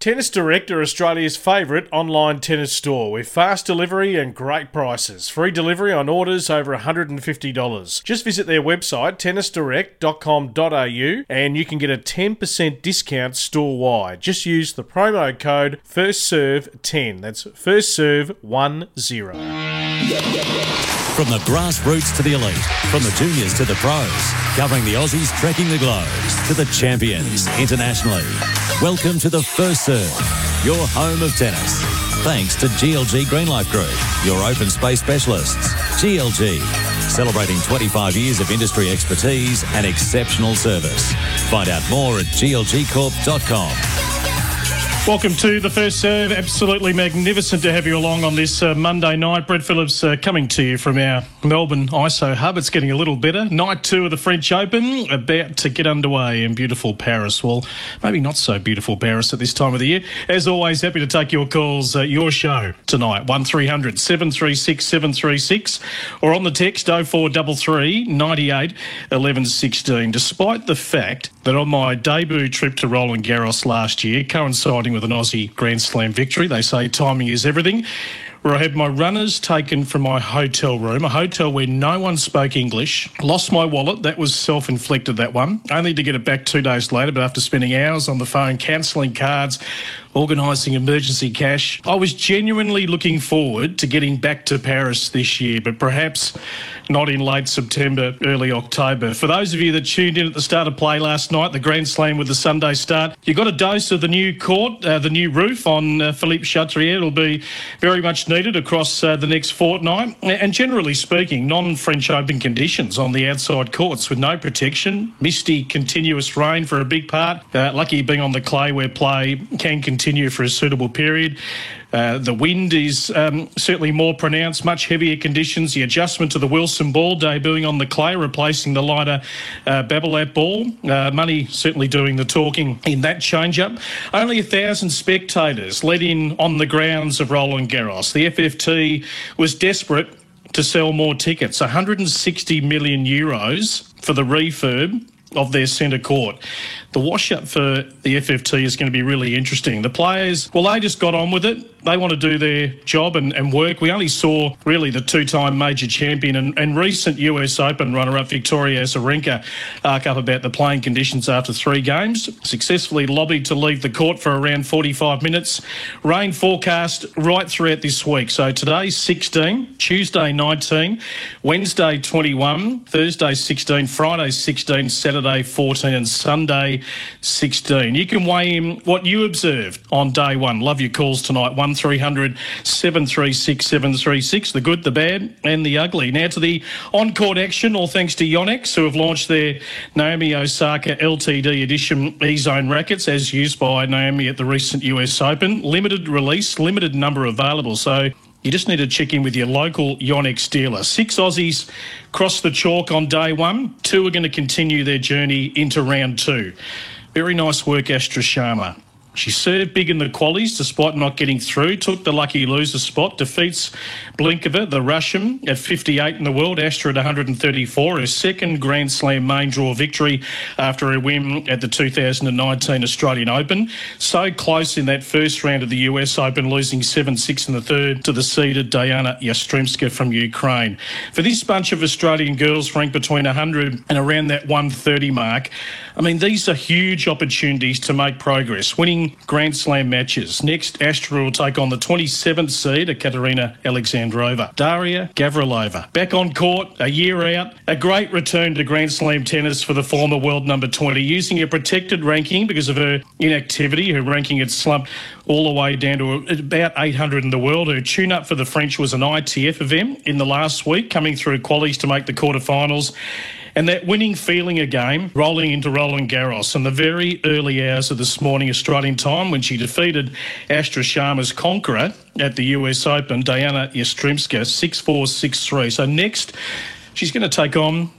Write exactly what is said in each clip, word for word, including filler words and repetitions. Tennis Direct are Australia's favourite online tennis store with fast delivery and great prices. Free delivery on orders over one hundred fifty dollars. Just visit their website, tennis direct dot com dot a u, and you can get a ten percent discount store-wide. Just use the promo code first serve ten. That's first serve ten. From the grassroots to the elite, from the juniors to the pros, covering the Aussies trekking the glows to the champions internationally. Welcome to the First Serve, your home of tennis. Thanks to G L G Greenlife Group, your open space specialists. G L G, celebrating twenty-five years of industry expertise and exceptional service. Find out more at g l g corp dot com. Welcome to the First Serve. Absolutely magnificent to have you along on this uh, Monday night. Brett Phillips uh, coming to you from our Melbourne I S O hub. It's getting a little better. Night two of the French Open about to get underway in beautiful Paris. Well, maybe not so beautiful Paris at this time of the year. As always, happy to take your calls. Uh, your show tonight, one three hundred seven three six seven three six, or on the text oh four three three, nine eight, one one one six. Despite the fact that on my debut trip to Roland Garros last year, coinciding with an Aussie Grand Slam victory. They say timing is everything. Where I had my runners taken from my hotel room, a hotel where no one spoke English. Lost my wallet. That was self-inflicted, that one. Only to get it back two days later, but after spending hours on the phone, cancelling cards, organising emergency cash, I was genuinely looking forward to getting back to Paris this year, but perhaps not in late September, early October. For those of you that tuned in at the start of play last night, the Grand Slam with the Sunday start, you got a dose of the new court, uh, the new roof on uh, Philippe Chatrier. It'll be very much needed across uh, the next fortnight. And generally speaking, non-French Open conditions on the outside courts with no protection, misty, continuous rain for a big part. Uh, lucky being on the clay where play can continue for a suitable period. Uh, the wind is um, certainly more pronounced, much heavier conditions. The adjustment to the Wilson ball debuting on the clay, replacing the lighter uh, Babolat ball. Uh, money certainly doing the talking in that change-up. Only a thousand spectators let in on the grounds of Roland Garros. The F F T was desperate to sell more tickets, one hundred sixty million euros for the refurb of their centre court. The wash-up for the F F T is going to be really interesting. The players, well, they just got on with it. They want to do their job and, and work. We only saw, really, the two-time major champion and, and recent U S Open runner-up Victoria Azarenka arc up about the playing conditions after three games. Successfully lobbied to leave the court for around forty-five minutes. Rain forecast right throughout this week. So today, sixteen, Tuesday, nineteen, Wednesday, twenty-one, Thursday, sixteen, Friday, sixteen, Saturday, fourteen, and Sunday, sixteen. You can weigh in what you observed on day one. Love your calls tonight. one three hundred seven three six seven three six. The good, the bad, and the ugly. Now to the on-court action, all thanks to Yonex, who have launched their Naomi Osaka L T D edition E-Zone rackets, as used by Naomi at the recent U S Open. Limited release, limited number available. So you just need to check in with your local Yonex dealer. Six Aussies crossed the chalk on day one. Two are going to continue their journey into round two. Very nice work, Astra Sharma. She served big in the qualies despite not getting through, took the lucky loser spot, defeats Blinkova, the Russian, at fifty-eight in the world, Astra at one hundred thirty-four, her second Grand Slam main draw victory after her win at the two thousand nineteen Australian Open. So close in that first round of the U S Open, losing seven six in the third to the seeded Diana Yastremska from Ukraine. For this bunch of Australian girls ranked between one hundred and around that one hundred thirty mark, I mean, these are huge opportunities to make progress. Winning seven Grand Slam matches. Next, Astra will take on the twenty-seventh seed, Ekaterina Alexandrova. Daria Gavrilova, back on court, a year out. A great return to Grand Slam tennis for the former world number twenty, using a protected ranking because of her inactivity. Her ranking had slumped all the way down to about eight hundred in the world. Her tune-up for the French was an I T F event in the last week, coming through qualies to make the quarterfinals. And that winning feeling again, rolling into Roland Garros in the very early hours of this morning Australian time when she defeated Astra Sharma's conqueror at the U S Open, Diana Yastremska, six four, six three. So next, she's going to take on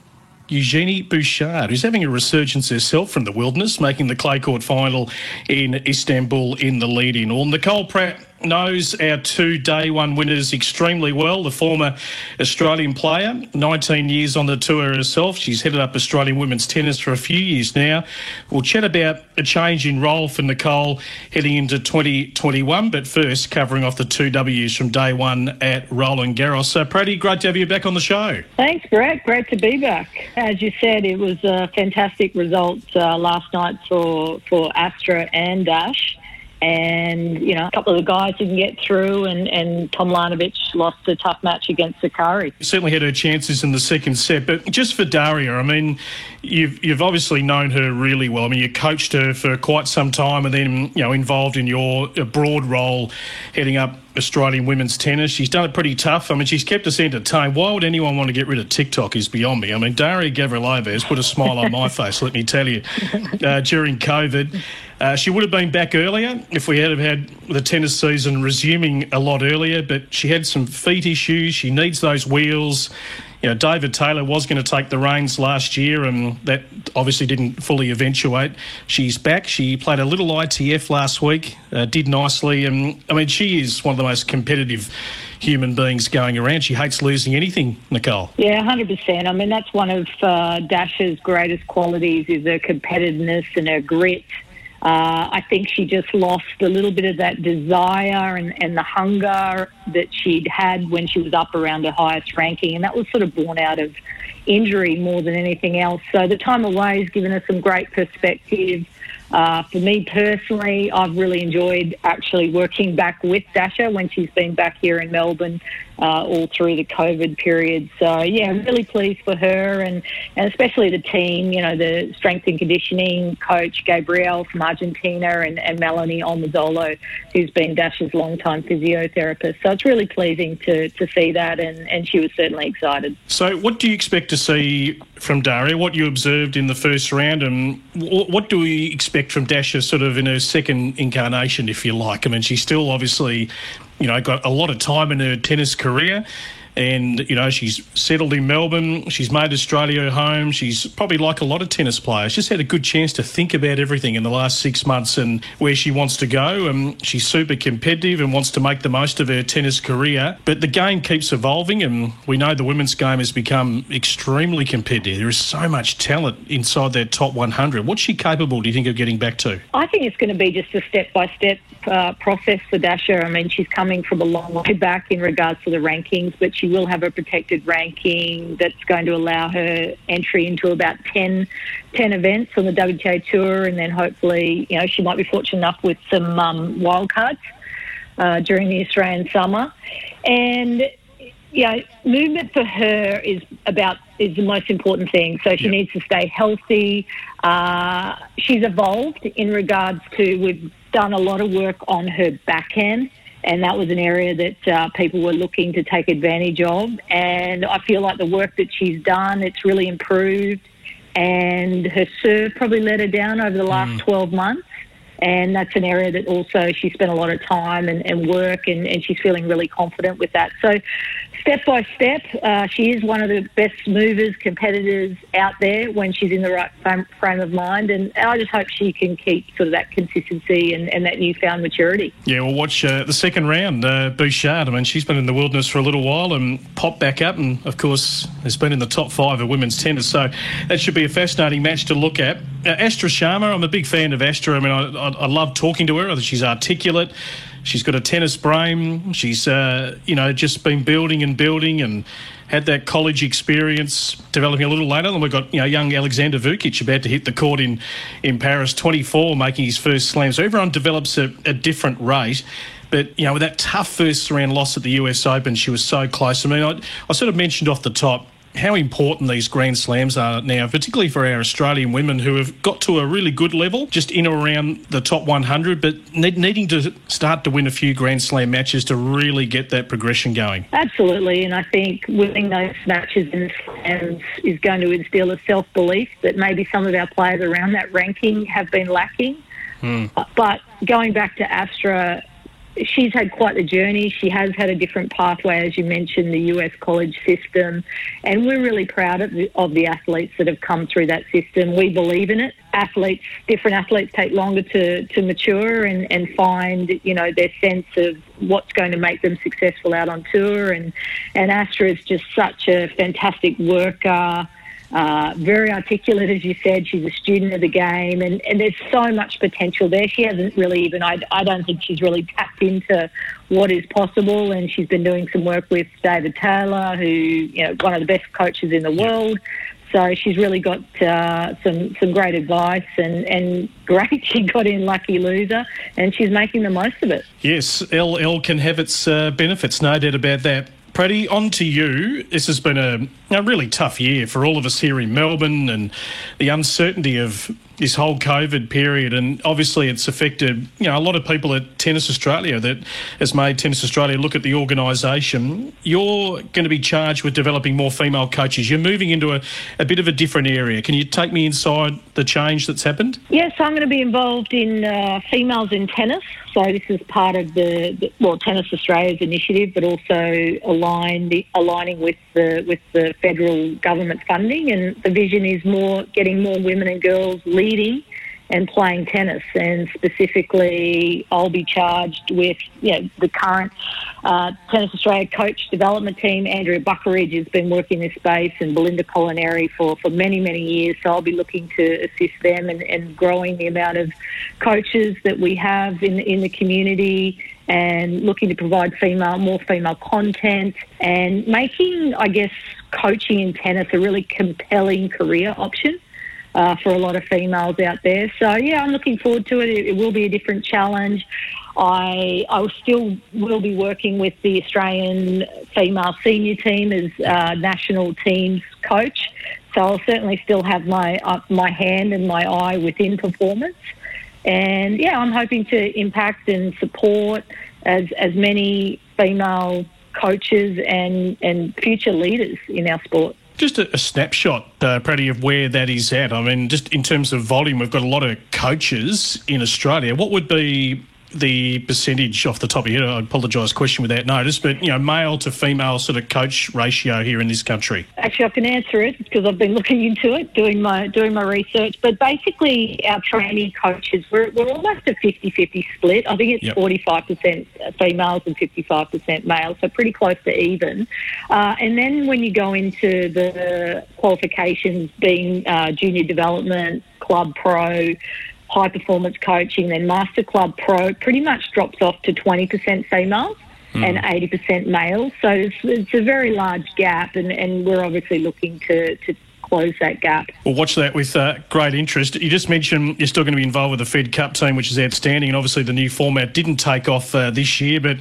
Eugenie Bouchard, who's having a resurgence herself from the wilderness, making the clay court final in Istanbul in the lead-in. Well, Nicole Pratt knows our two day one winners extremely well. The former Australian player, nineteen years on the tour herself. She's headed up Australian women's tennis for a few years now. We'll chat about a change in role for Nicole heading into twenty twenty-one, but first covering off the two W's from day one at Roland Garros. So, Pratty, great to have you back on the show. Thanks, Brett. Great to be back. As you said, it was a fantastic result uh, last night for, for Astra and Ash. And, you know, a couple of the guys didn't get through, and, and Tom Lajovic lost a tough match against Sakkari. Certainly had her chances in the second set. But just for Daria, I mean, you've you've obviously known her really well. I mean, you coached her for quite some time and then, you know, involved in your broad role heading up Australian women's tennis. She's done it pretty tough. I mean, she's kept us entertained. Why would anyone want to get rid of TikTok is beyond me. I mean, Daria Gavrilova has put a smile on my face, let me tell you, uh, during COVID. Uh, she would have been back earlier if we had have had the tennis season resuming a lot earlier, but she had some feet issues. She needs those wheels. You know, David Taylor was going to take the reins last year, and that obviously didn't fully eventuate. She's back. She played a little I T F last week, uh, did nicely. And, I mean, she is one of the most competitive human beings going around. She hates losing anything, Nicole. Yeah, one hundred percent. I mean, that's one of uh, Dash's greatest qualities is her competitiveness and her grit. Uh, I think she just lost a little bit of that desire and, and the hunger that she'd had when she was up around her highest ranking, and that was sort of born out of injury more than anything else. So the time away has given her some great perspective. Uh, for me personally, I've really enjoyed actually working back with Dasha when she's been back here in Melbourne uh, all through the COVID period. So, yeah, I'm really pleased for her and, and especially the team, you know, the strength and conditioning coach, Gabriel from Argentina, and, and Melanie Omidolo, who's been Dasha's long-time physiotherapist. So it's really pleasing to, to see that, and, and she was certainly excited. So what do you expect to see from Daria, what you observed in the first round, and what do we expect from Dasha sort of in her second incarnation, if you like? I mean, she's still obviously, you know, got a lot of time in her tennis career, and, you know, she's settled in Melbourne. She's made Australia her home. She's probably, like a lot of tennis players, just had a good chance to think about everything in the last six months and where she wants to go. And she's super competitive and wants to make the most of her tennis career. But the game keeps evolving, and we know the women's game has become extremely competitive. There is so much talent inside that top one hundred. What's she capable, do you think, of getting back to? I think it's going to be just a step-by-step uh, process for Dasha. I mean, she's coming from a long way back in regards to the rankings, but she She will have a protected ranking that's going to allow her entry into about ten, ten events on the W T A Tour, and then hopefully, you know, she might be fortunate enough with some um, wildcards uh, during the Australian summer. And, you know, movement for her is about is the most important thing. So she yeah. needs to stay healthy. Uh, she's evolved in regards to, we've done a lot of work on her backhand, and that was an area that uh, people were looking to take advantage of. And I feel like the work that she's done, it's really improved. And her serve probably let her down over the last mm. twelve months. And that's an area that also she spent a lot of time and, and work, and, and she's feeling really confident with that. So step by step, uh, she is one of the best movers, competitors out there when she's in the right frame of mind. And I just hope she can keep sort of that consistency and, and that newfound maturity. Yeah, we'll watch uh, the second round, uh, Bouchard. I mean, she's been in the wilderness for a little while and popped back up, and, of course, has been in the top five of women's tennis. So that should be a fascinating match to look at. Uh, Astra Sharma, I'm a big fan of Astra. I mean, I, I, I love talking to her. I think she's articulate. She's got a tennis brain. She's, uh, you know, just been building and building and had that college experience developing a little later. Then we've got, you know, young Alexander Vukic about to hit the court in, in Paris, twenty-four, making his first slam. So everyone develops at a different rate. But, you know, with that tough first round loss at the U S Open, she was so close. I mean, I, I sort of mentioned off the top how important these Grand Slams are now, particularly for our Australian women who have got to a really good level, just in or around the top one hundred, but need, needing to start to win a few Grand Slam matches to really get that progression going. Absolutely, and I think winning those matches in slams is going to instill a self-belief that maybe some of our players around that ranking have been lacking. Mm. But going back to Astra, she's had quite the journey. She has had a different pathway, as you mentioned, the U S college system. And we're really proud of the, of the athletes that have come through that system. We believe in it. Athletes, different athletes take longer to, to mature and, and find, you know, their sense of what's going to make them successful out on tour. And, and Astra is just such a fantastic worker. Uh, very articulate, as you said. She's a student of the game, and, and there's so much potential there. She hasn't really even, I, I don't think she's really tapped into what is possible, and she's been doing some work with David Taylor, who, you know, one of the best coaches in the world. So she's really got uh, some, some great advice, and, and great she got in lucky loser, and she's making the most of it. Yes, L L can have its uh, benefits, no doubt about that. Pratty, on to you. This has been a, a really tough year for all of us here in Melbourne, and the uncertainty of this whole COVID period, and obviously it's affected, you know, a lot of people at Tennis Australia. That has made Tennis Australia look at the organisation. You're going to be charged with developing more female coaches. You're moving into a, a bit of a different area. Can you take me inside the change that's happened? Yes, I'm going to be involved in uh, females in tennis. So this is part of the, the well, Tennis Australia's initiative, but also align the, aligning with the with the federal government funding. And the vision is more getting more women and girls leading Leading and playing tennis, and specifically I'll be charged with, you know, the current uh, Tennis Australia coach development team. Andrea Buckeridge has been working this space, and Belinda Collinari for, for many, many years, so I'll be looking to assist them and, and growing the amount of coaches that we have in, in the community, and looking to provide female, more female content, and making, I guess, coaching in tennis a really compelling career option. Uh, for a lot of females out there. So, yeah, I'm looking forward to it. It, it will be a different challenge. I I still will be working with the Australian female senior team as uh, national teams coach. So I'll certainly still have my uh, my hand and my eye within performance. And, yeah, I'm hoping to impact and support as, as many female coaches and, and future leaders in our sport. Just a, a snapshot, uh, Pratty, of where that is at. I mean, just in terms of volume, we've got a lot of coaches in Australia. What would be the percentage off the top of your head? I apologise, question without notice, but, you know, male to female sort of coach ratio here in this country. Actually, I can answer it because I've been looking into it, doing my doing my research. But basically, our trainee coaches, we're, we're almost a fifty-fifty split. I think it's yep. forty-five percent females and fifty-five percent males, so pretty close to even. Uh, and then when you go into the qualifications, being uh, junior development, club pro, high performance coaching, then master club pro, pretty much drops off to twenty percent females mm. and eighty percent males. So it's, it's a very large gap, and, and we're obviously looking to, to close that gap. We'll watch that with uh, great interest. You just mentioned you're still going to be involved with the Fed Cup team, which is outstanding, and obviously the new format didn't take off uh, this year, but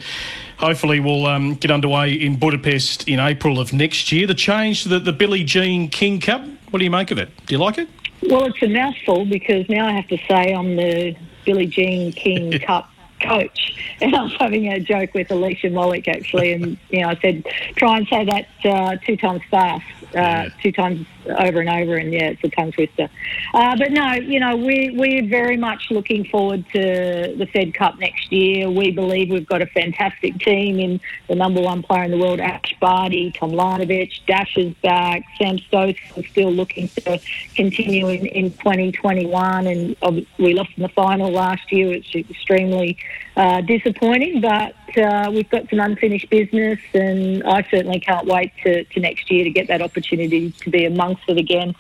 hopefully we'll um, get underway in Budapest in April of next year. The change to the, the Billie Jean King Cup, what do you make of it? Do you like it? Well, it's a mouthful, because now I have to say I'm the Billie Jean King Cup coach. And I was having a joke with Alicia Mollick, actually, and, you know, I said, try and say that uh, two times fast, uh, yeah. two times over and over, and, yeah, it's a tongue twister. Uh, but, no, you know, we, we're very much looking forward to the Fed Cup next year. We believe we've got a fantastic team in the number one player in the world, Ash Barty, Tom Lajovic, Dash is back, Sam Stosur still looking to continue in, in twenty twenty-one, and we lost in the final last year, which is extremely Uh, disappointing, but uh, we've got some unfinished business, and I certainly can't wait to, to next year to get that opportunity to be amongst it again.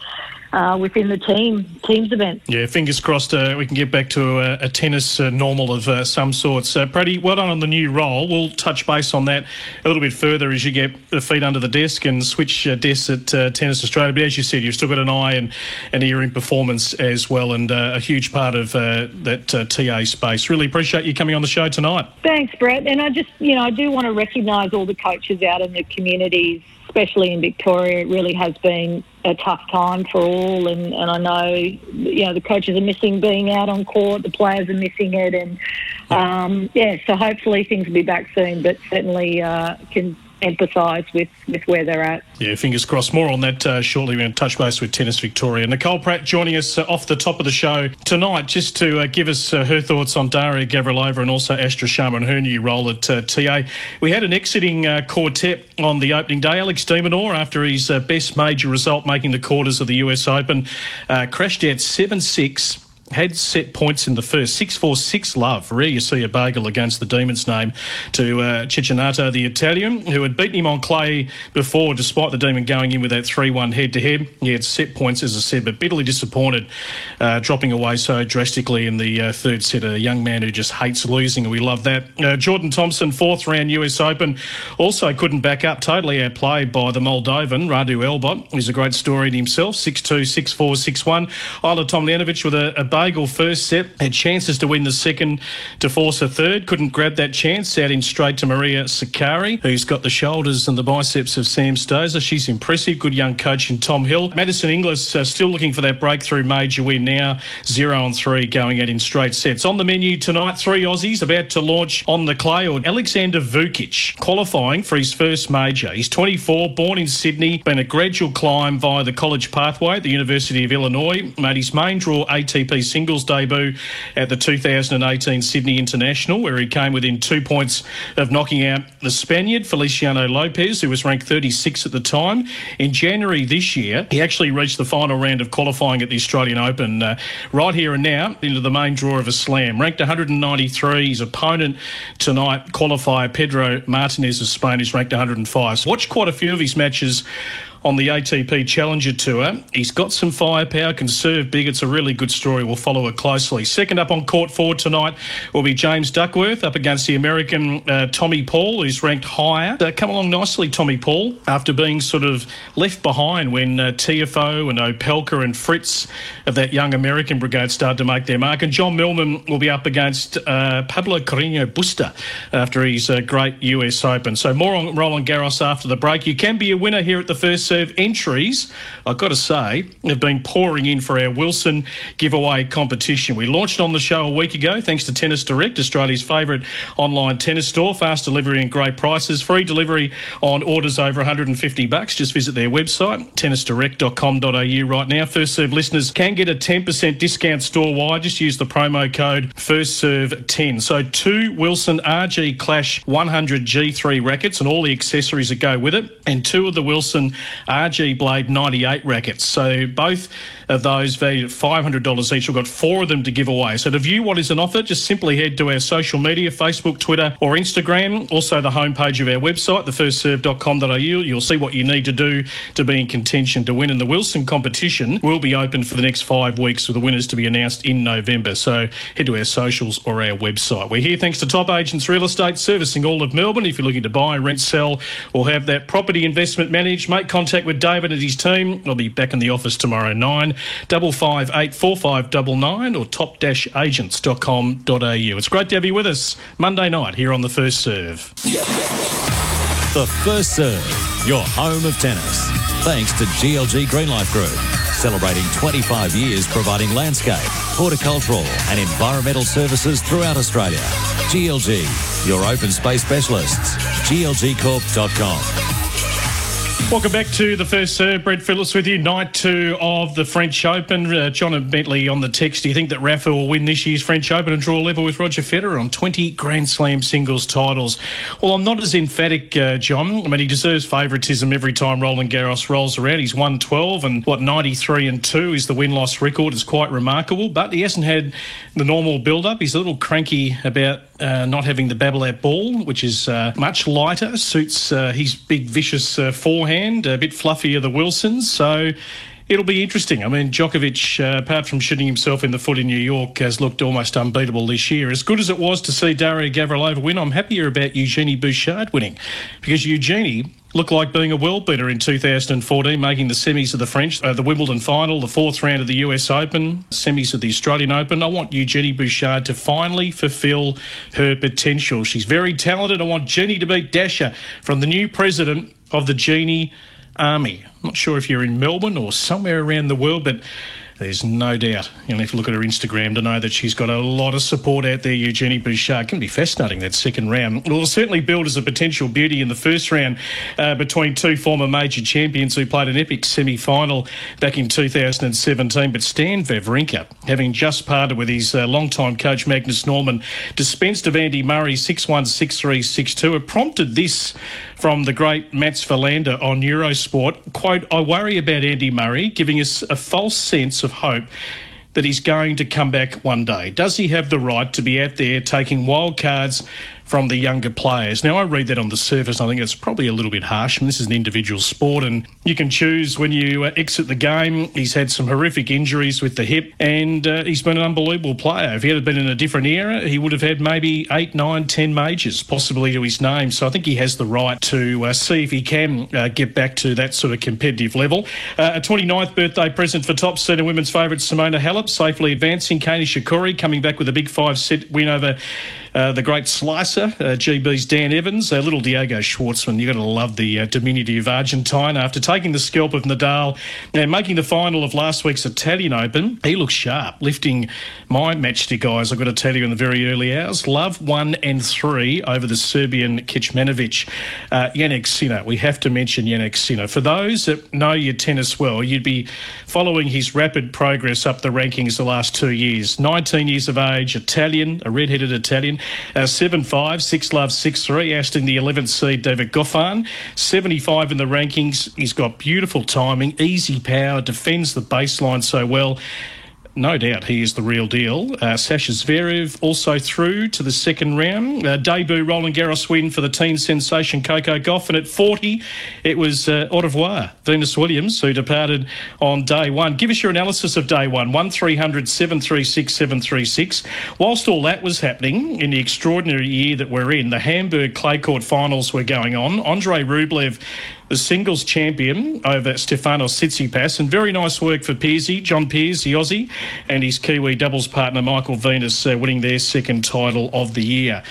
uh, within the team, team's event. Yeah, fingers crossed uh, we can get back to a, a tennis uh, normal of uh, some sorts. Uh, Pratty, well done on the new role. We'll touch base on that a little bit further as you get the feet under the desk and switch uh, desks at uh, Tennis Australia. But as you said, you've still got an eye and an ear in performance as well, and uh, a huge part of uh, that uh, T A space. Really appreciate you coming on the show tonight. Thanks, Brett. And I just, you know, I do want to recognise all the coaches out in the communities, especially in Victoria. It really has been a tough time for all, and, and I know, you know, the coaches are missing being out on court, the players are missing it, and um, yeah, so hopefully things will be back soon, but certainly uh, can empathise with, with where they're at. Yeah, fingers crossed. More on that uh, shortly. We're going to touch base with Tennis Victoria. Nicole Pratt joining us uh, off the top of the show tonight just to uh, give us uh, her thoughts on Daria Gavrilova and also Astra Sharma and her new role at uh, T A. We had an exiting uh, quartet on the opening day. Alex de Minaur, after his uh, best major result making the quarters of the U S Open, uh, crashed out seven six. Had set points in the first. six four six love. Rare you see a bagel against the Demon's name to uh, Cicinato, the Italian, who had beaten him on clay before, despite the Demon going in with that three one head-to-head. He had set points, as I said, but bitterly disappointed, uh, dropping away so drastically in the uh, third set. A young man who just hates losing, and we love that. Uh, Jordan Thompson, fourth round U S Open, also couldn't back up. Totally outplayed by the Moldovan, Radu Elbot. He's a great story in himself. six two, six four, six one. Isla Tomljanovic with a, a bagel first set, had chances to win the second, to force a third, couldn't grab that chance, out in straight to Maria Sakkari, who's got the shoulders and the biceps of Sam Stosur. She's impressive, good young coach in Tom Hill. Madison Inglis uh, still looking for that breakthrough major win now, zero and three going out in straight sets. On the menu tonight, three Aussies about to launch on the clay. Or Alexander Vukic, qualifying for his first major. He's twenty-four, born in Sydney, been a gradual climb via the college pathway at the University of Illinois, made his main draw A T P singles debut at the two thousand eighteen Sydney International, where he came within two points of knocking out the Spaniard Feliciano Lopez, who was ranked thirty-six at the time. In January this year, he actually reached the final round of qualifying at the Australian Open, uh, right here and now, into the main draw of a slam. Ranked one hundred ninety-three, his opponent tonight, qualifier Pedro Martinez of Spain, is ranked one hundred five. So watch quite a few of his matches on the A T P Challenger Tour. He's got some firepower, can serve big. It's a really good story. We'll follow it closely. Second up on court forward tonight will be James Duckworth up against the American uh, Tommy Paul, who's ranked higher. Uh, come along nicely, Tommy Paul, after being sort of left behind when uh, T F O and Opelka and Fritz of that young American brigade started to make their mark. And John Millman will be up against uh, Pablo Carreño Busta after his uh, great U S Open. So more on Roland Garros after the break. You can be a winner here at the first serve. Entries, I've got to say, have been pouring in for our Wilson giveaway competition. We launched on the show a week ago thanks to Tennis Direct, Australia's favourite online tennis store. Fast delivery and great prices. Free delivery on orders over one hundred fifty bucks. Just visit their website, tennis direct dot com dot a u right now. First Serve listeners can get a ten percent discount store-wide. Just use the promo code first serve ten. So two Wilson R G Clash one hundred G three rackets and all the accessories that go with it, and two of the Wilson R G Blade ninety-eight rackets. So both of those valued at five hundred dollars each. We've got four of them to give away. So to view what is an offer, just simply head to our social media, Facebook, Twitter or Instagram. Also the homepage of our website, the first serve dot com dot a u. You'll see what you need to do to be in contention to win. And the Wilson competition will be open for the next five weeks with the winners to be announced in November. So head to our socials or our website. We're here thanks to Top Agents Real Estate, servicing all of Melbourne. If you're looking to buy, rent, sell or have that property investment managed, make contact with David and his team. I'll be back in the office tomorrow, nine five five eight four five nine nine or top dash agents dot com dot a u. It's great to have you with us Monday night here on The First Serve. The First Serve, your home of tennis. Thanks to G L G Greenlife Group, celebrating twenty-five years providing landscape, horticultural and environmental services throughout Australia. G L G, your open space specialists. G L G corp dot com. Welcome back to The First Serve. Brett Phillips with you. Night two of the French Open. Uh, John Bentley on the text. Do you think that Rafa will win this year's French Open and draw level with Roger Federer on twenty Grand Slam singles titles? Well, I'm not as emphatic, uh, John. I mean, he deserves favouritism every time Roland Garros rolls around. He's won twelve and, what, ninety-three and two is the win-loss record. It's quite remarkable, but he hasn't had the normal build-up. He's a little cranky about uh, not having the Babolat ball, which is uh, much lighter, suits uh, his big, vicious uh, forehand. A bit fluffier, the Wilsons. So it'll be interesting. I mean, Djokovic, uh, apart from shooting himself in the foot in New York, has looked almost unbeatable this year. As good as it was to see Daria Gavrilova win, I'm happier about Eugenie Bouchard winning, because Eugenie looked like being a world beater in two thousand fourteen, making the semis of the French, uh, the Wimbledon final, the fourth round of the U S Open, semis of the Australian Open. I want Eugenie Bouchard to finally fulfil her potential. She's very talented. I want Jenny to beat Dasha from the new president of the Genie Army. I'm not sure if you're in Melbourne or somewhere around the world, but there's no doubt, you'll have to look at her Instagram to know that she's got a lot of support out there, Eugenie Bouchard. It can be fascinating, that second round. It'll certainly build as a potential beauty in the first round uh, between two former major champions who played an epic semi-final back in two thousand seventeen. But Stan Wawrinka, having just parted with his uh, long-time coach Magnus Norman, dispensed of Andy Murray six one, six three, six two. It prompted this from the great Mats Wilander on Eurosport. Quote, "I worry about Andy Murray giving us a false sense of hope that he's going to come back one day. Does he have the right to be out there taking wild cards from the younger players?" Now, I read that on the surface, and I think it's probably a little bit harsh. I mean, this is an individual sport, and you can choose when you uh, exit the game. He's had some horrific injuries with the hip, and uh, he's been an unbelievable player. If he had been in a different era, he would have had maybe eight, nine, ten majors, possibly, to his name. So I think he has the right to uh, see if he can uh, get back to that sort of competitive level. Uh, a twenty-ninth birthday present for top seed and women's favourite Simona Halep, safely advancing. Kei Nishikori coming back with a big five-set win over Uh, the great slicer, uh, G B's Dan Evans, uh, little Diego Schwartzman. You've got to love the uh, diminutive Argentine. After taking the scalp of Nadal and making the final of last week's Italian Open, he looked sharp, lifting my matchstick eyes, I've got to tell you, in the very early hours. Love one and three over the Serbian Kecmanović. Uh, Jannik Sinner, we have to mention Jannik Sinner. For those that know your tennis well, you'd be following his rapid progress up the rankings the last two years. nineteen years of age, Italian, a red-headed Italian. Uh, seven five, six love, six three, ousted in the eleventh seed David Goffin. seventy-five in the rankings. He's got beautiful timing, easy power, defends the baseline so well. No doubt he is the real deal. Uh, Sasha Zverev also through to the second round. Uh, debut Roland Garros win for the teen sensation Coco Gauff. And at forty, it was uh, au revoir, Venus Williams, who departed on day one. Give us your analysis of day one. one three hundred, seven three six, seven three six. Whilst all that was happening in the extraordinary year that we're in, the Hamburg clay court finals were going on. Andrei Rublev, the singles champion over Stefanos Tsitsipas, and very nice work for Piercy, John Peers, the Aussie, and his Kiwi doubles partner Michael Venus uh, winning their second title of the year.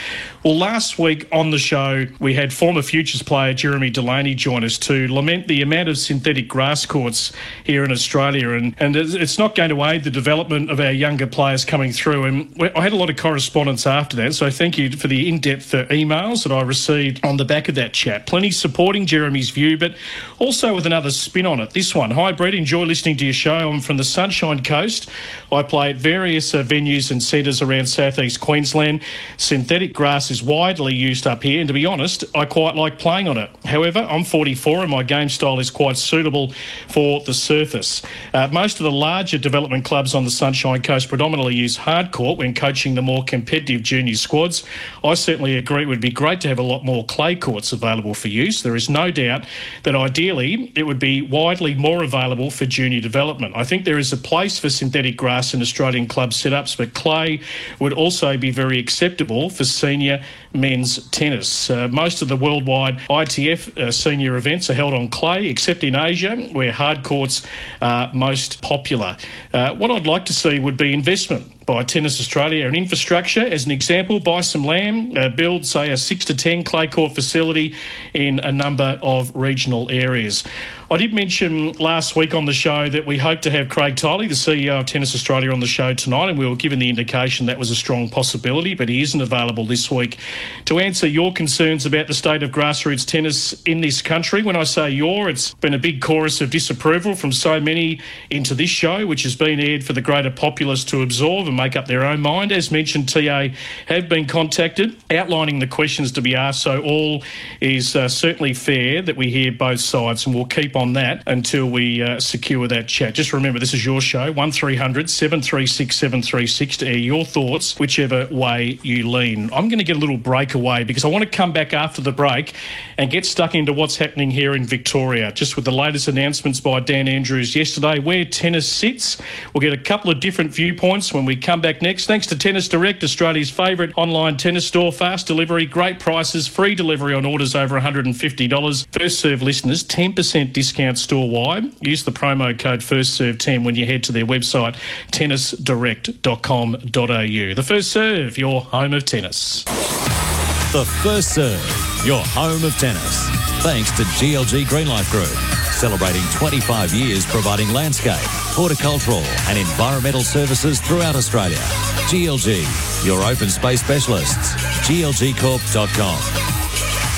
Well, last week on the show, we had former Futures player Jeremy Delaney join us to lament the amount of synthetic grass courts here in Australia, and, and it's not going to aid the development of our younger players coming through. And I had a lot of correspondence after that, so thank you for the in-depth uh, emails that I received on the back of that chat. Plenty supporting Jeremy's view, but also with another spin on it. This one, hi Brett, enjoy listening to your show. I'm from the Sunshine Coast. I play at various uh, venues and centres around southeast Queensland. Synthetic grass is widely used up here, and to be honest, I quite like playing on it. However, I'm forty-four and my game style is quite suitable for the surface. Uh, most of the larger development clubs on the Sunshine Coast predominantly use hard court when coaching the more competitive junior squads. I certainly agree it would be great to have a lot more clay courts available for use. There is no doubt that ideally it would be widely more available for junior development. I think there is a place for synthetic grass in Australian club setups, but clay would also be very acceptable for senior men's tennis. Uh, most of the worldwide I T F uh, senior events are held on clay, except in Asia, where hard courts are most popular. Uh, what I'd like to see would be investment by Tennis Australia and infrastructure. As an example, buy some land, uh, build, say, a six to ten clay court facility in a number of regional areas. I did mention last week on the show that we hope to have Craig Tiley, the C E O of Tennis Australia, on the show tonight, and we were given the indication that was a strong possibility, but he isn't available this week to answer your concerns about the state of grassroots tennis in this country. When I say your, it's been a big chorus of disapproval from so many into this show, which has been aired for the greater populace to absorb and make up their own mind. As mentioned, T A have been contacted, outlining the questions to be asked, so all is uh, certainly fair that we hear both sides, and we'll keep on on that until we uh, secure that chat. Just remember, this is your show, one three hundred seven three six seven three six, to air your thoughts whichever way you lean. I'm going to get a little break away because I want to come back after the break and get stuck into what's happening here in Victoria, just with the latest announcements by Dan Andrews yesterday, where tennis sits. We'll get a couple of different viewpoints when we come back next. Thanks to Tennis Direct, Australia's favourite online tennis store. Fast delivery, great prices, free delivery on orders over one hundred fifty dollars. First Serve listeners, ten percent discount store-wide. Use the promo code first serve ten when you head to their website, tennis direct dot com dot a u. The First Serve, your home of tennis. The First Serve, your home of tennis. Thanks to G L G Greenlife Group. Celebrating twenty-five years providing landscape, horticultural and environmental services throughout Australia. G L G, your open space specialists. G L G corp dot com.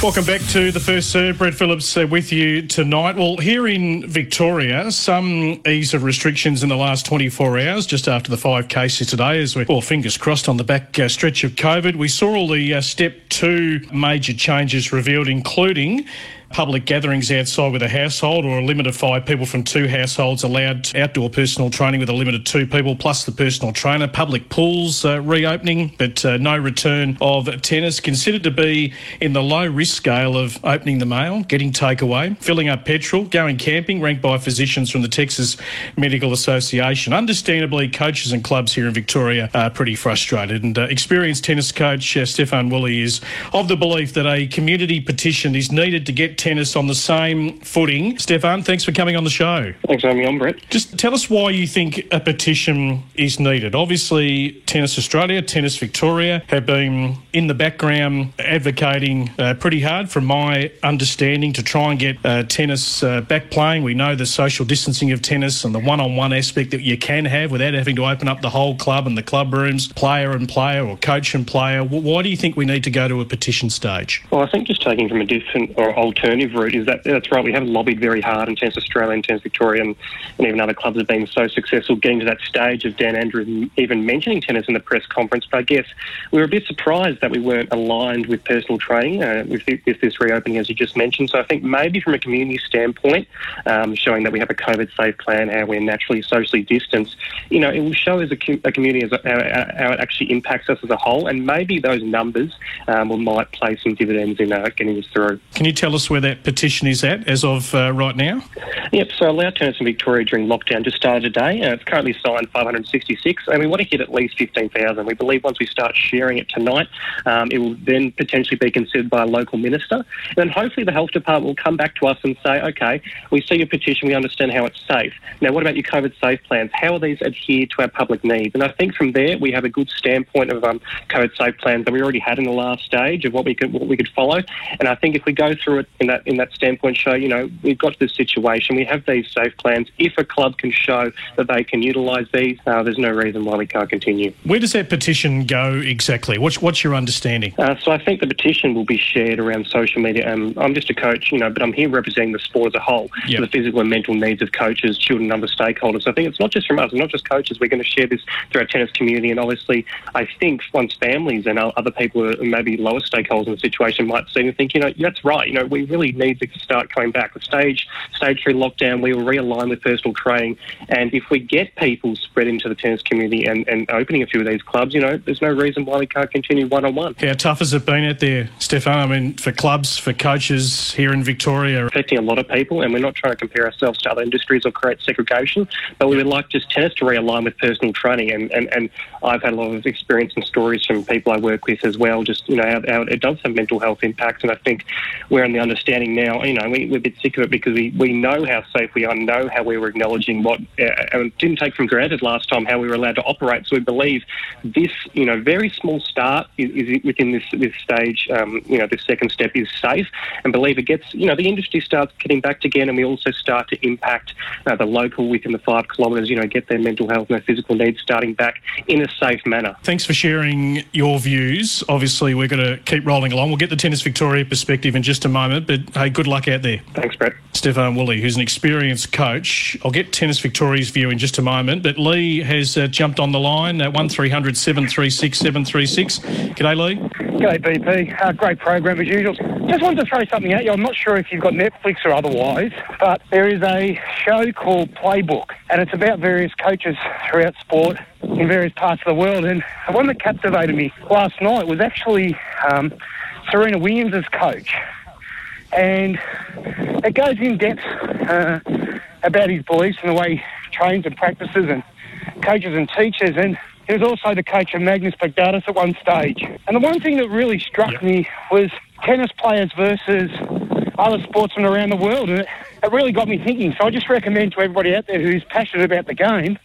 Welcome back to The First Serve. Brett Phillips uh, with you tonight. Well, here in Victoria, some ease of restrictions in the last twenty-four hours, just after the five cases today, as we, well, fingers crossed on the back uh, stretch of COVID. We saw all the uh, step two major changes revealed, including public gatherings outside with a household or a limit of five people from two households allowed, outdoor personal training with a limit of two people plus the personal trainer, public pools uh, reopening, but uh, no return of tennis, considered to be in the low risk scale of opening the mail, getting takeaway, filling up petrol, going camping, ranked by physicians from the Texas Medical Association. Understandably, coaches and clubs here in Victoria are pretty frustrated, and uh, experienced tennis coach uh, Stefan Woolley is of the belief that a community petition is needed to get tennis on the same footing. Stefan, thanks for coming on the show. Thanks for having me on, Brett. Just tell us why you think a petition is needed. Obviously, Tennis Australia, Tennis Victoria have been in the background advocating uh, pretty hard, from my understanding, to try and get uh, tennis uh, back playing. We know the social distancing of tennis and the one-on-one aspect that you can have without having to open up the whole club and the club rooms, player and player or coach and player. Why do you think we need to go to a petition stage? Well, I think just taking from a different or alternative route is that that's right. We have lobbied very hard in Tennis Australia and Tennis Victoria, and, and even other clubs have been so successful getting to that stage of Dan Andrews even mentioning tennis in the press conference. But I guess we were a bit surprised that we weren't aligned with personal training uh, with, the, with this reopening, as you just mentioned. So I think maybe from a community standpoint, um, showing that we have a COVID-safe plan, how we're naturally socially distanced, you know, it will show as a, com- a community as a, how, how it actually impacts us as a whole, and maybe those numbers um, will might play some dividends in uh, getting this through. Can you tell us where that petition is at as of uh, right now? Yep, so Allow Tennis in Victoria During Lockdown just started today. Uh, it's currently signed five hundred sixty-six, and we want to hit at least fifteen thousand. We believe once we start sharing it tonight, um, it will then potentially be considered by a local minister. And then hopefully the health department will come back to us and say, okay, we see your petition, we understand how it's safe. Now, what about your COVID-safe plans? How will these adhere to our public needs? And I think from there, we have a good standpoint of um, COVID-safe plans that we already had in the last stage of what we could, what we could follow. And I think if we go through it in that in that standpoint, show, you know, we've got this situation, we have these safe plans. If a club can show that they can utilise these, uh, there's no reason why we can't continue. Where does that petition go exactly? What's, what's your understanding? Uh, so I think the petition will be shared around social media. Um, I'm just a coach, you know, but I'm here representing the sport as a whole, yep. The physical and mental needs of coaches, children and other stakeholders. So I think it's not just from us, not just coaches. We're going to share this through our tennis community, and obviously I think once families and other people who are maybe lower stakeholders in the situation might see and think, you know, that's right, you know, we really need to start coming back. The stage stage three lockdown, we will realign with personal training, and if we get people spread into the tennis community and, and opening a few of these clubs, you know, there's no reason why we can't continue one-on-one. How tough has it been out there, Stefan? I mean, for clubs, for coaches here in Victoria? Affecting a lot of people, and we're not trying to compare ourselves to other industries or create segregation, but we would like just tennis to realign with personal training, and, and, and I've had a lot of experience and stories from people I work with as well, just, you know, how, how it does have mental health impacts, and I think we're in the understanding now, you know, we, we're a bit sick of it because we, we know how safe we are, know how we were acknowledging what, uh, and didn't take for granted last time how we were allowed to operate. So we believe this, you know, very small start is, is within this this stage, um, you know, this second step is safe, and believe it gets, you know, the industry starts getting back again, and we also start to impact uh, the local within the five kilometres, you know, get their mental health and their physical needs starting back in a safe manner. Thanks for sharing your views. Obviously, we're going to keep rolling along. We'll get the Tennis Victoria perspective in just a moment, but hey, good luck out there. Thanks, Brett. Stefan Woolley, who's an experienced coach. I'll get Tennis Victoria's view in just a moment, but Lee has uh, jumped on the line at one three hundred seven three six seven three six. G'day, Lee. G'day, B P. Uh, great program as usual. Just wanted to throw something at you. I'm not sure if you've got Netflix or otherwise, but there is a show called Playbook, and it's about various coaches throughout sport in various parts of the world. And the one that captivated me last night was actually um, Serena Williams' coach. And it goes in depth uh, about his beliefs and the way he trains and practices and coaches and teaches. And he was also the coach of Magnus Baghdatis at one stage. And the one thing that really struck yep. me was tennis players versus other sportsmen around the world. And it, it really got me thinking. So I just recommend to everybody out there who's passionate about the game,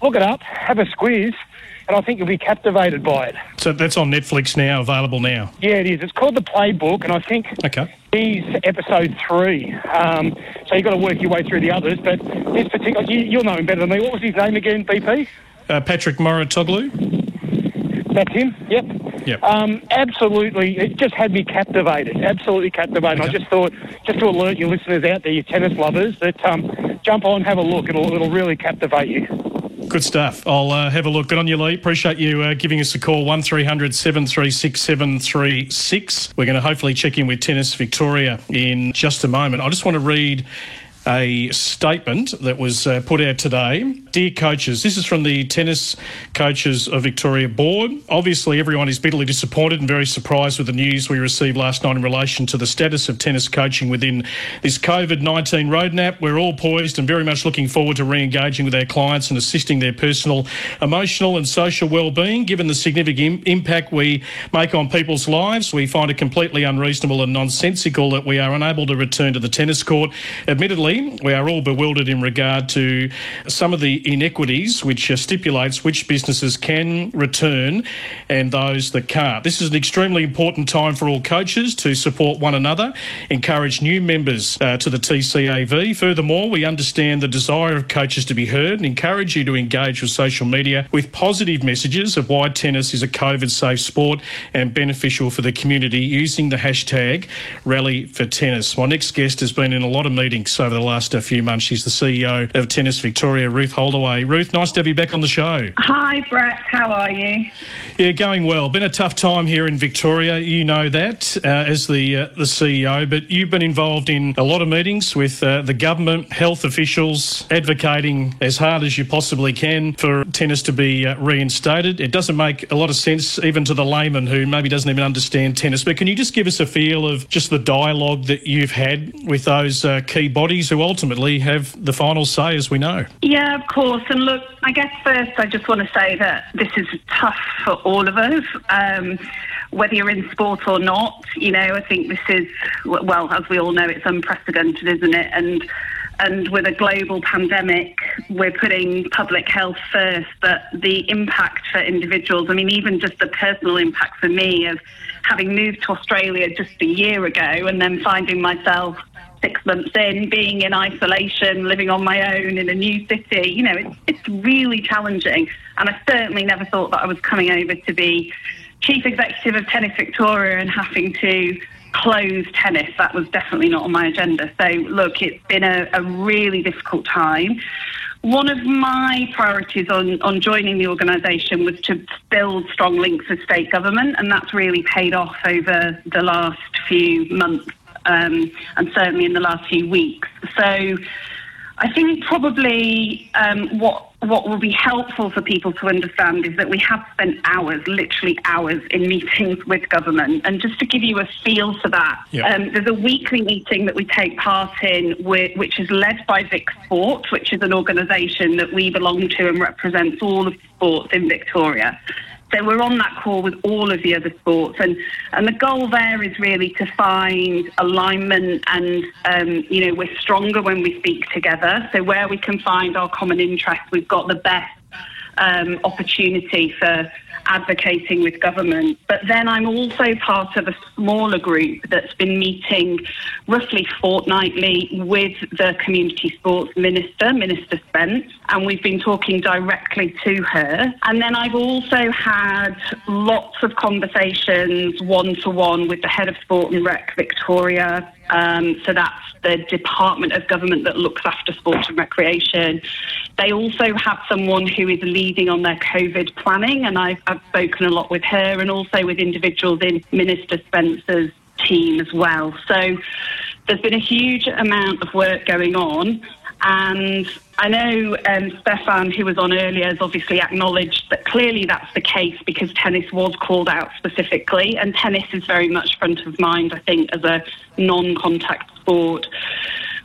look it up, have a squeeze, and I think you'll be captivated by it. So that's on Netflix now, available now? Yeah, it is. It's called The Playbook, and I think okay. he's episode three. Um, so you've got to work your way through the others, but this particular, you, you'll know him better than me. What was his name again, B P? Uh, Patrick Mouratoglou. That's him, yep. Yep. Um, absolutely, it just had me captivated, absolutely captivated. Okay. I just thought, just to alert your listeners out there, your tennis lovers, that um, jump on, have a look. It'll, it'll really captivate you. Good stuff. I'll uh, have a look. Good on you, Lee. Appreciate you uh, giving us a call, one three hundred seven three six seven three six. We're going to hopefully check in with Tennis Victoria in just a moment. I just want to read a statement that was uh, put out today. Dear coaches, this is from the Tennis Coaches of Victoria Board. Obviously, everyone is bitterly disappointed and very surprised with the news we received last night in relation to the status of tennis coaching within this COVID nineteen roadmap. We're all poised and very much looking forward to re-engaging with our clients and assisting their personal, emotional and social well-being. Given the significant im- impact we make on people's lives, we find it completely unreasonable and nonsensical that we are unable to return to the tennis court. Admittedly, we are all bewildered in regard to some of the inequities which stipulates which businesses can return and those that can't. This is an extremely important time for all coaches to support one another, encourage new members uh, to the T C A V. Furthermore, we understand the desire of coaches to be heard and encourage you to engage with social media with positive messages of why tennis is a COVID-safe sport and beneficial for the community using the hashtag Rally for Tennis. My next guest has been in a lot of meetings over the last few months. She's the C E O of Tennis Victoria, Ruth Holdaway. Ruth, nice to have you back on the show. Hi, Brett. How are you? Yeah, going well. Been a tough time here in Victoria. You know that uh, as the uh, the C E O, but you've been involved in a lot of meetings with uh, the government, health officials, advocating as hard as you possibly can for tennis to be uh, reinstated. It doesn't make a lot of sense even to the layman who maybe doesn't even understand tennis. But can you just give us a feel of just the dialogue that you've had with those uh, key bodies who ultimately have the final say, as we know? Yeah, of course. And look, I guess first I just want to say that this is tough for all of us, um, whether you're in sport or not. You know, I think this is, well, as we all know, it's unprecedented, isn't it? And and with a global pandemic, we're putting public health first, but the impact for individuals, I mean, even just the personal impact for me of having moved to Australia just a year ago and then finding myself six months in, being in isolation, living on my own in a new city, you know, it's, it's really challenging. And I certainly never thought that I was coming over to be chief executive of Tennis Victoria and having to close tennis. That was definitely not on my agenda. So, look, it's been a, a really difficult time. One of my priorities on, on joining the organisation was to build strong links with state government, and that's really paid off over the last few months. Um, and certainly in the last few weeks. So I think probably um, what what will be helpful for people to understand is that we have spent hours, literally hours, in meetings with government. And just to give you a feel for that, yep. um, there's a weekly meeting that we take part in, which is led by Vic Sport, which is an organisation that we belong to and represents all of the sports in Victoria. So we're on that call with all of the other sports, and, and the goal there is really to find alignment and, um, you know, we're stronger when we speak together. So where we can find our common interests, we've got the best um, opportunity for advocating with government. But then I'm also part of a smaller group that's been meeting roughly fortnightly with the Community Sports Minister, Minister Spence, and we've been talking directly to her. And then I've also had lots of conversations one-to-one with the head of Sport and Rec Victoria. Um, so that's the Department of Government that looks after sport and recreation. They also have someone who is leading on their COVID planning, and I've, I've spoken a lot with her and also with individuals in Minister Spencer's team as well. So there's been a huge amount of work going on. And I know um, Stefan, who was on earlier, has obviously acknowledged that clearly that's the case because tennis was called out specifically, and tennis is very much front of mind, I think, as a non-contact sport.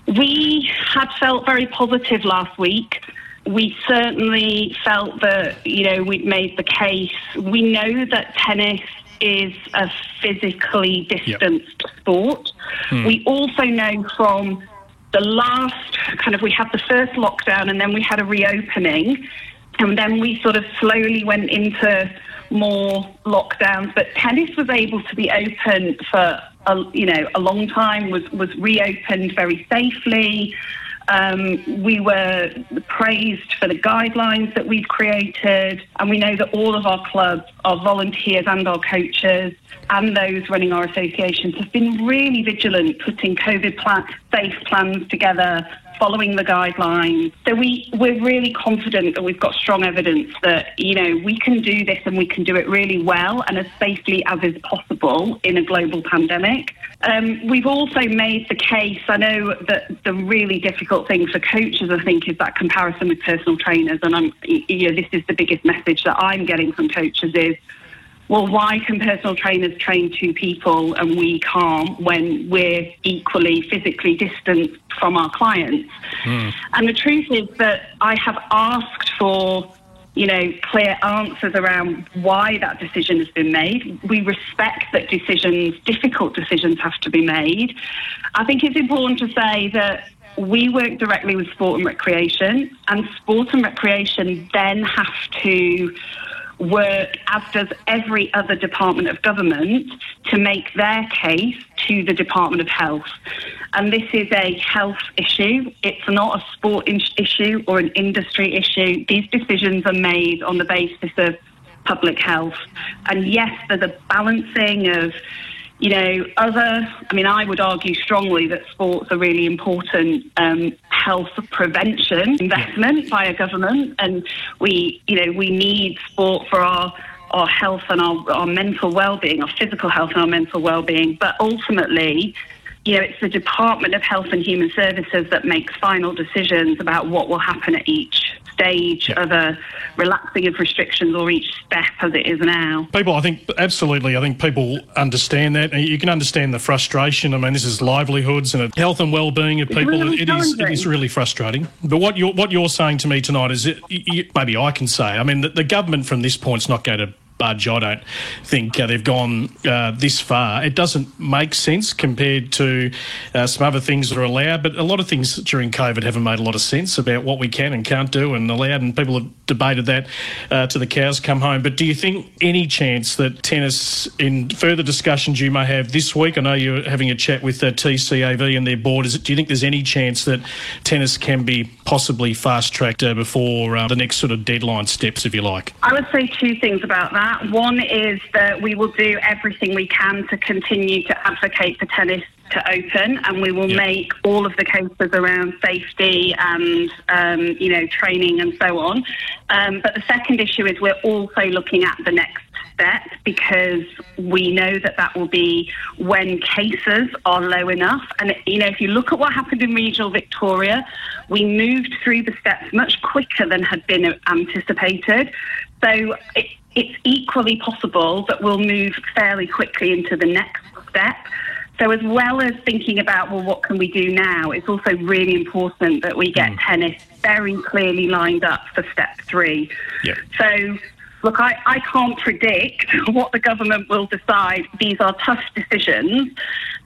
We had felt very positive last week. We certainly felt that, you know, we'd made the case. We know that tennis is a physically distanced yep. sport. Mm. We also know from the last kind of, we had the first lockdown and then we had a reopening, and then we sort of slowly went into more lockdowns. But tennis was able to be open for, a, you know, a long time, was, was reopened very safely. Um, we were praised for the guidelines that we've created, and we know that all of our clubs, our volunteers and our coaches and those running our associations have been really vigilant putting COVID plan- safe plans together, following the guidelines. So we, we're really confident that we've got strong evidence that, you know, we can do this and we can do it really well and as safely as is possible in a global pandemic. Um, we've also made the case, I know that the really difficult thing for coaches, I think, is that comparison with personal trainers. And I'm, you know, this is the biggest message that I'm getting from coaches is, well, why can personal trainers train two people and we can't when we're equally physically distant from our clients? Mm. And the truth is that I have asked for, you know, clear answers around why that decision has been made. We respect that decisions, difficult decisions, have to be made. I think it's important to say that we work directly with Sport and Recreation, and Sport and Recreation then have to work, as does every other department of government, to make their case to the Department of Health. And this is a health issue. It's not a sport in- issue or an industry issue. These decisions are made on the basis of public health. And yes, there's a balancing of, you know, other, I mean, I would argue strongly that sports are really important um, health prevention investment by a government. And we, you know, we need sport for our, our health and our, our mental well-being, our physical health and our mental well-being. But ultimately, you know, it's the Department of Health and Human Services that makes final decisions about what will happen at each stage yeah. of a relaxing of restrictions, or each step as it is now. People, I think, absolutely, I think people understand that. You can understand the frustration. I mean, this is livelihoods and health and well-being of people. Really it is it is really frustrating. But what you're, what you're saying to me tonight is, it, you, maybe I can say, I mean, the, the government from this point's not going to budge. I don't think uh, they've gone uh, this far. It doesn't make sense compared to uh, some other things that are allowed, but a lot of things during COVID haven't made a lot of sense about what we can and can't do and allowed, and people have debated that uh, to the cows come home. But do you think any chance that tennis, in further discussions you may have this week, I know you're having a chat with the T C A V and their board, is it, do you think there's any chance that tennis can be possibly fast-tracked uh, before um, the next sort of deadline steps, if you like? I would say two things about that. One is that we will do everything we can to continue to advocate for tennis to open, and we will yep. make all of the cases around safety and, um, you know, training and so on. Um, but the second issue is we're also looking at the next step, because we know that that will be when cases are low enough. And, you know, if you look at what happened in regional Victoria, we moved through the steps much quicker than had been anticipated. So it, it's equally possible that we'll move fairly quickly into the next step. So as well as thinking about, well, what can we do now, it's also really important that we get mm. tennis very clearly lined up for step three. Yep. So Look, I, I can't predict what the government will decide. These are tough decisions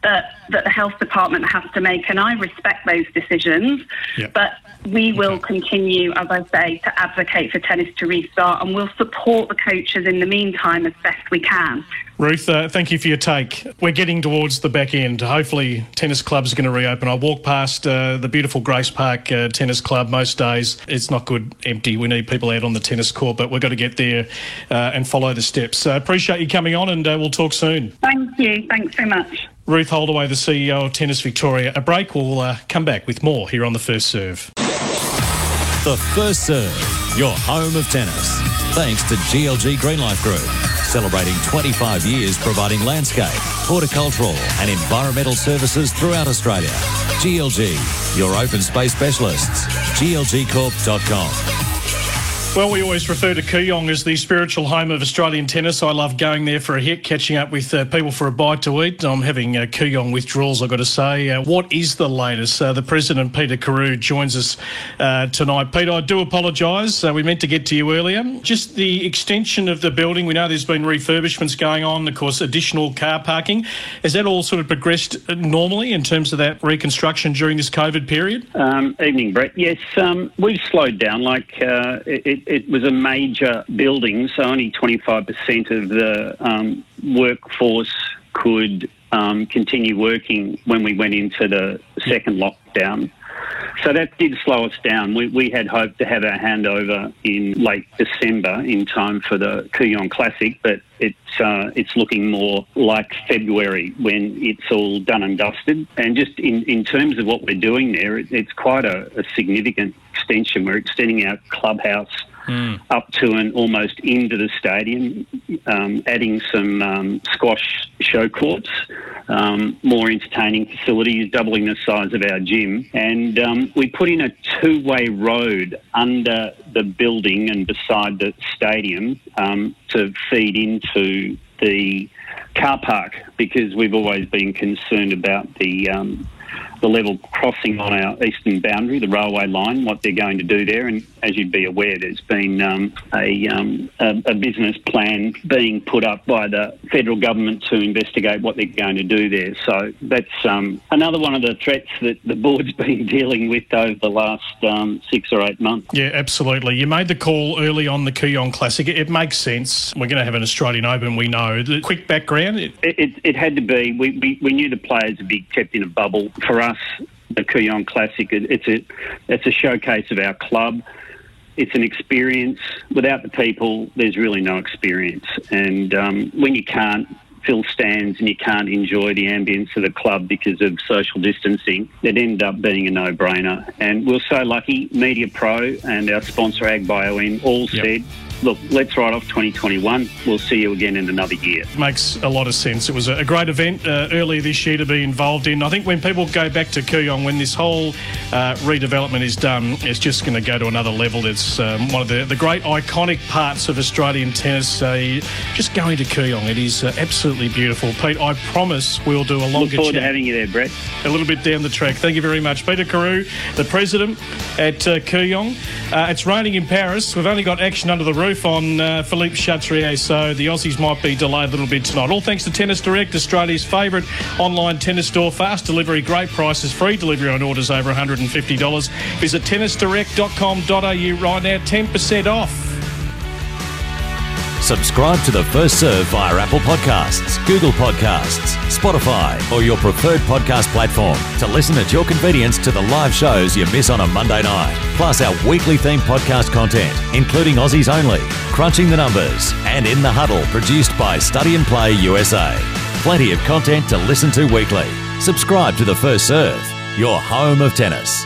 that, that the health department has to make, and I respect those decisions. Yeah. But we okay. will continue, as I say, to advocate for tennis to restart, and we'll support the coaches in the meantime as best we can. Ruth, uh, thank you for your take. We're getting towards the back end. Hopefully tennis clubs are going to reopen. I walk past uh, the beautiful Grace Park uh, Tennis Club most days. It's not good empty. We need people out on the tennis court, but we've got to get there uh, and follow the steps. Uh, appreciate you coming on, and uh, we'll talk soon. Thank you. Thanks so much. Ruth Holdaway, the C E O of Tennis Victoria. A break. We'll uh, come back with more here on The First Serve. The First Serve, your home of tennis. Thanks to G L G Greenlife Group. Celebrating twenty-five years providing landscape, horticultural and environmental services throughout Australia. G L G, your open space specialists. G L G corp dot com. Well, we always refer to Kooyong as the spiritual home of Australian tennis. I love going there for a hit, catching up with uh, people for a bite to eat. I'm having uh, Kooyong withdrawals, I've got to say. Uh, what is the latest? Uh, the President, Peter Carew, joins us uh, tonight. Peter, I do apologise. Uh, we meant to get to you earlier. Just the extension of the building. We know there's been refurbishments going on, of course, additional car parking. Has that all sort of progressed normally in terms of that reconstruction during this COVID period? Um, evening, Brett. Yes, um, we've slowed down. Like, uh, it, It was a major building, so only twenty-five percent of the um, workforce could um, continue working when we went into the second lockdown. So that did slow us down. We, we had hoped to have our handover in late December in time for the Kooyong Classic, but it's uh, it's looking more like February when it's all done and dusted. And just in, in terms of what we're doing there, it, it's quite a, a significant extension. We're extending our clubhouse Mm. up to and almost into the stadium, um, adding some um, squash show courts, um, more entertaining facilities, doubling the size of our gym. And um, we put in a two-way road under the building and beside the stadium um, to feed into the car park, because we've always been concerned about the... Um, the level crossing on our eastern boundary, the railway line, what they're going to do there. And as you'd be aware, there's been um, a, um, a, a business plan being put up by the federal government to investigate what they're going to do there. So that's um, another one of the threats that the board's been dealing with over the last um, six or eight months. Yeah, absolutely. You made the call early on the Kooyong Classic. It, it makes sense. We're going to have an Australian Open, we know. The quick background? It, it, it, it had to be. We, we, we knew the players would be kept in a bubble. For us, the Kooyong Classic, it's a it's a showcase of our club. It's an experience. Without the people, there's really no experience. And um, when you can't fill stands and you can't enjoy the ambience of the club because of social distancing, it ended up being a no-brainer. And we're so lucky. Media Pro and our sponsor AgBioN all yep. said, look, let's write off twenty twenty-one. We'll see you again in another year. Makes a lot of sense. It was a great event uh, earlier this year to be involved in. I think when people go back to Kooyong, when this whole uh, redevelopment is done, it's just going to go to another level. It's um, one of the, the great iconic parts of Australian tennis. Uh, just going to Kooyong, it is uh, absolutely beautiful. Pete, I promise we'll do a longer chat. Look forward chat. to having you there, Brett. A little bit down the track. Thank you very much. Peter Carew, the president at uh, Kooyong. Uh, it's raining in Paris. We've only got action under the roof on uh, Philippe Chatrier, so the Aussies might be delayed a little bit tonight. All thanks to Tennis Direct, Australia's favourite online tennis store. Fast delivery, great prices, free delivery on orders over one hundred fifty dollars. Visit tennis direct dot com dot a u right now, ten percent off. Subscribe to The First Serve via Apple Podcasts, Google Podcasts, Spotify, or your preferred podcast platform to listen at your convenience to the live shows you miss on a Monday night. Plus our weekly themed podcast content, including Aussies Only, Crunching the Numbers, and In the Huddle, produced by Study and Play U S A. Plenty of content to listen to weekly. Subscribe to The First Serve, your home of tennis.